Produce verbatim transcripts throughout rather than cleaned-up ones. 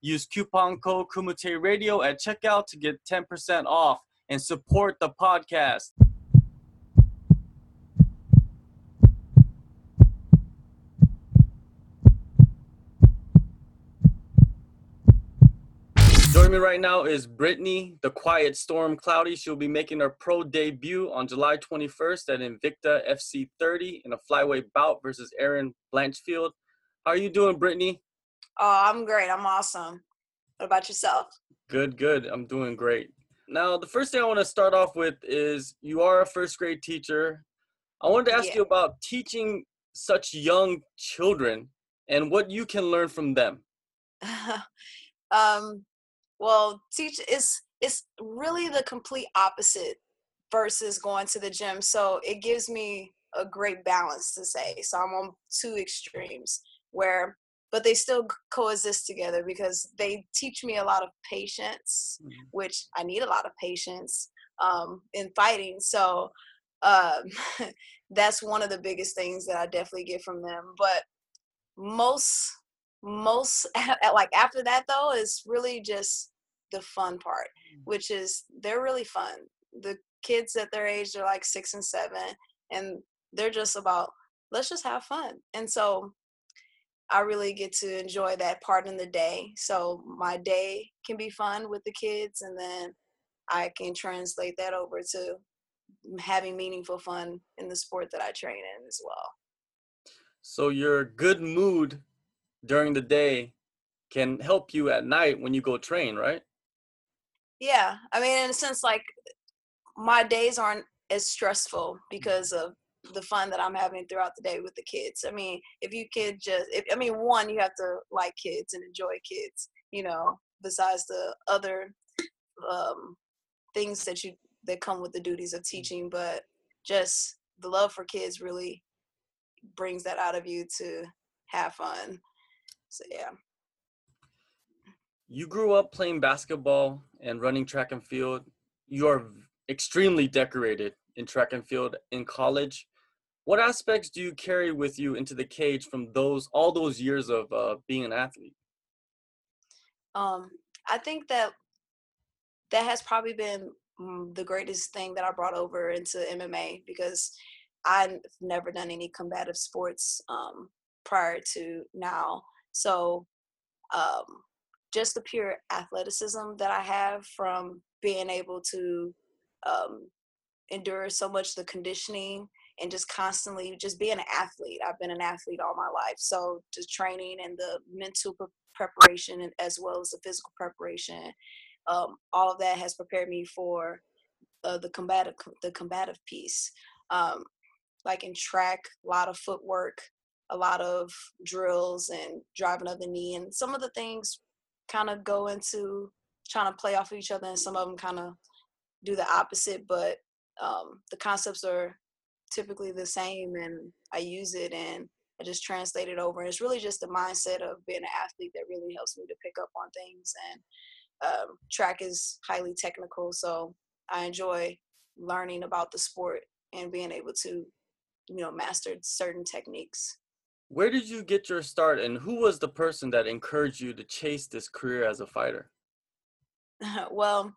Use coupon code Kumite Radio at checkout to get ten percent off and support the podcast. Joining me right now is Brittany, the Quiet Storm Cloudy. She'll be making her pro debut on July twenty-first at Invicta F C thirty in a flyweight bout versus Erin Blanchfield. How are you doing, Brittany? Oh, I'm great. I'm awesome. What about yourself? Good, good. I'm doing great. Now, the first thing I want to start off with is you are a first grade teacher. I wanted to ask yeah. you about teaching such young children and what you can learn from them. um, well, teach is it's really the complete opposite versus going to the gym. So it gives me a great balance to say. So I'm on two extremes where but they still coexist together because they teach me a lot of patience, mm-hmm. which I need a lot of patience um, in fighting. So um, that's one of the biggest things that I definitely get from them. But most, most like after that though, is really just the fun part, mm-hmm. which is they're really fun. The kids at their age, they're like six and seven, and they're just about, let's just have fun. And so I really get to enjoy that part in the day. So my day can be fun with the kids, and then I can translate that over to having meaningful fun in the sport that I train in as well. So your good mood during the day can help you at night when you go train, right? Yeah. I mean, in a sense, like my days aren't as stressful because of the fun that I'm having throughout the day with the kids. I mean, if you could just, if, I mean, one, you have to like kids and enjoy kids, you know, besides the other um, things that you, that come with the duties of teaching, but just the love for kids really brings that out of you to have fun. So, yeah. You grew up playing basketball and running track and field. You are extremely decorated in track and field in college. What aspects do you carry with you into the cage from those all those years of uh, being an athlete? Um, I think that that has probably been the greatest thing that I brought over into M M A because I've never done any combative sports um, prior to now. So um, just the pure athleticism that I have from being able to um, endure so much the conditioning and just constantly just being an athlete. I've been an athlete all my life. So just training and the mental pre- preparation and as well as the physical preparation, um, all of that has prepared me for uh, the combative, the combative piece. Um, like in track, a lot of footwork, a lot of drills and driving of the knee. And some of the things kind of go into trying to play off of each other and some of them kind of do the opposite, but Um, the concepts are typically the same and I use it and I just translate it over. And it's really just the mindset of being an athlete that really helps me to pick up on things. And um, track is highly technical. So I enjoy learning about the sport and being able to, you know, master certain techniques. Where did you get your start and who was the person that encouraged you to chase this career as a fighter? Well,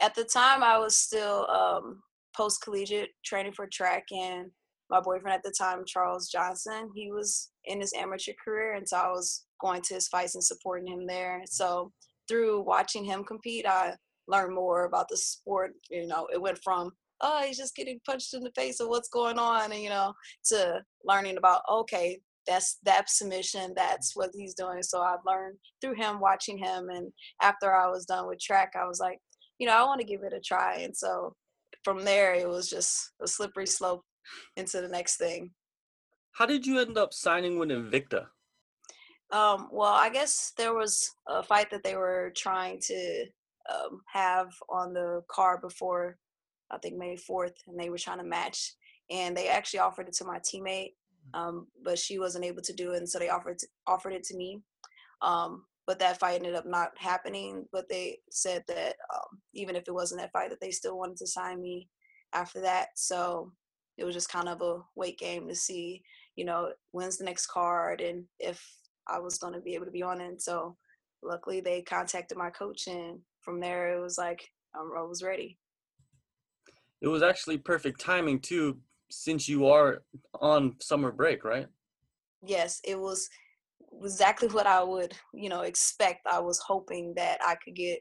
at the time I was still, um, post-collegiate training for track, and my boyfriend at the time, Charles Johnson, he was in his amateur career, and so I was going to his fights and supporting him there. So through watching him compete, I learned more about the sport. You know, it went from, oh, he's just getting punched in the face of what's going on, and you know, to learning about, okay, that's that submission, that's what he's doing. So I learned through him, watching him, and after I was done with track, I was like, you know, I want to give it a try. And so from there, it was just a slippery slope into the next thing. How did you end up signing with Invicta? Um, well, I guess there was a fight that they were trying to um, have on the card before, I think, May fourth, and they were trying to match. And they actually offered it to my teammate, um, but she wasn't able to do it, and so they offered to, offered it to me. Um, but that fight ended up not happening. But they said that um, even if it wasn't that fight, that they still wanted to sign me after that. So it was just kind of a wait game to see, you know, when's the next card and if I was going to be able to be on it. And so luckily they contacted my coach, and from there it was like um, I was ready. It was actually perfect timing too, since you are on summer break, right? Yes, it was exactly what I would, you know, expect. I was hoping that I could get,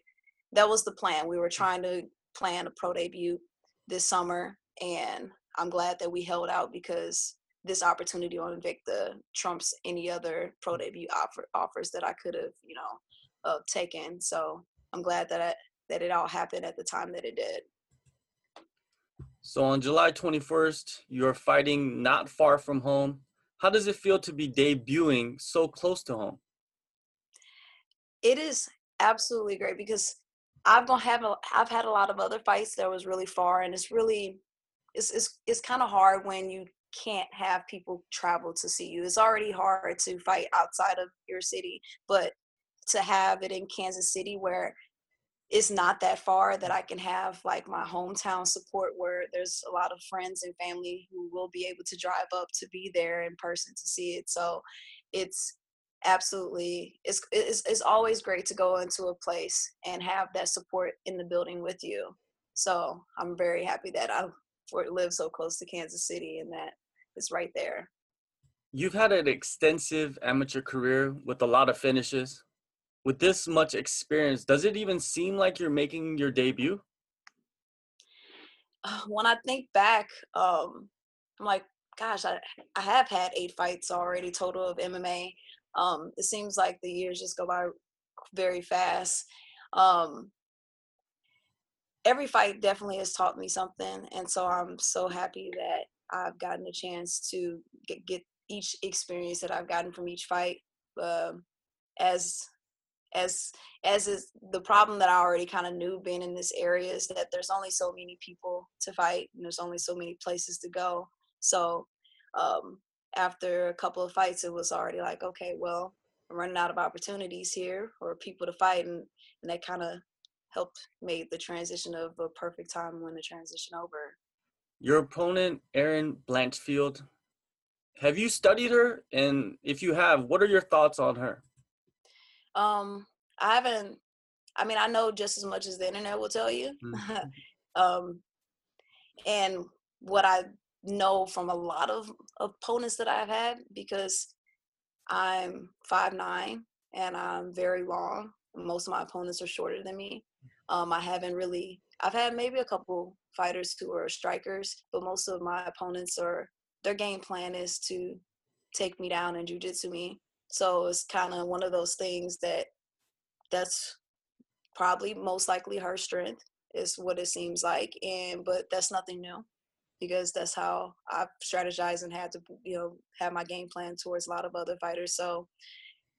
that was the plan. We were trying to plan a pro debut this summer, and I'm glad that we held out because this opportunity on Invicta trumps any other pro debut offer, offers that I could have, you know, uh, taken. So I'm glad that I, that it all happened at the time that it did. So on July twenty-first, you're fighting not far from home. How does it feel to be debuting so close to home? It is absolutely great because I've gonna have a, I've had a lot of other fights that was really far, and it's really it's it's it's kind of hard when you can't have people travel to see you. It's already hard to fight outside of your city, but to have it in Kansas City where it's not that far, that I can have like my hometown support where there's a lot of friends and family who will be able to drive up to be there in person to see it. So it's absolutely, it's, it's, it's always great to go into a place and have that support in the building with you. So I'm very happy that I live so close to Kansas City and that it's right there. You've had an extensive amateur career with a lot of finishes. With this much experience, does it even seem like you're making your debut? When I think back, um, I'm like, gosh, I, I have had eight fights already, total of M M A. Um, it seems like the years just go by very fast. Um, every fight definitely has taught me something, and so I'm so happy that I've gotten a chance to get, get each experience that I've gotten from each fight. Uh, as As as is the problem that I already kind of knew being in this area is that there's only so many people to fight and there's only so many places to go. So um, after a couple of fights, it was already like, okay, well, I'm running out of opportunities here or people to fight. And, and that kind of helped made the transition of a perfect time when the transition over. Your opponent, Erin Blanchfield, have you studied her? And if you have, what are your thoughts on her? Um, I haven't, I mean, I know just as much as the internet will tell you. Mm-hmm. um, and what I know from a lot of opponents that I've had, because I'm five nine and I'm very long. Most of my opponents are shorter than me. Um, I haven't really, I've had maybe a couple fighters who are strikers, but most of my opponents are, their game plan is to take me down and jiu-jitsu me. So it's kind of one of those things that that's probably most likely her strength is what it seems like. And, but that's nothing new because that's how I've strategized and had to, you know, have my game plan towards a lot of other fighters. So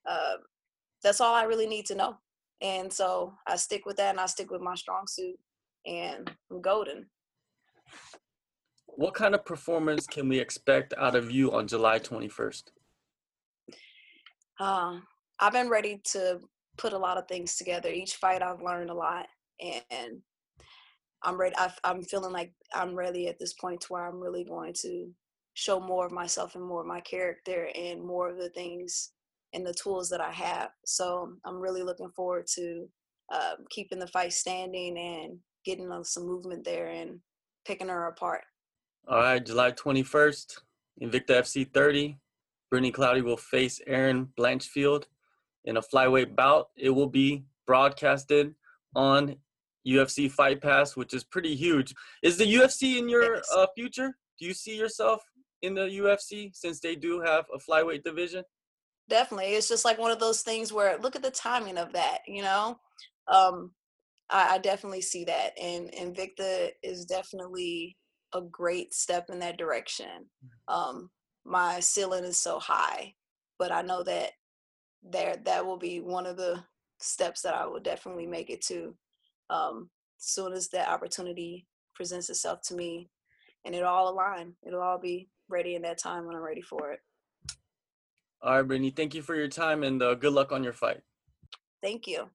uh, that's all I really need to know. And so I stick with that and I stick with my strong suit and I'm golden. What kind of performance can we expect out of you on July twenty-first? Uh, I've been ready to put a lot of things together. Each fight I've learned a lot, and I'm ready. I've, I'm feeling like I'm ready at this point to where I'm really going to show more of myself and more of my character and more of the things and the tools that I have. So I'm really looking forward to uh, keeping the fight standing and getting some movement there and picking her apart. All right, July twenty-first, Invicta F C thirty. Brittany Cloudy will face Erin Blanchfield in a flyweight bout. It will be broadcasted on U F C Fight Pass, which is pretty huge. Is the U F C in your uh, future? Do you see yourself in the U F C since they do have a flyweight division? Definitely. It's just like one of those things where look at the timing of that, you know? Um, I, I definitely see that. And, and Invicta is definitely a great step in that direction. Um, my ceiling is so high, but I know that there that will be one of the steps that I will definitely make it to. um, soon as that opportunity presents itself to me, and it'll all align. It'll all be ready in that time when I'm ready for it. All right, Brittany, thank you for your time, and uh, good luck on your fight. Thank you.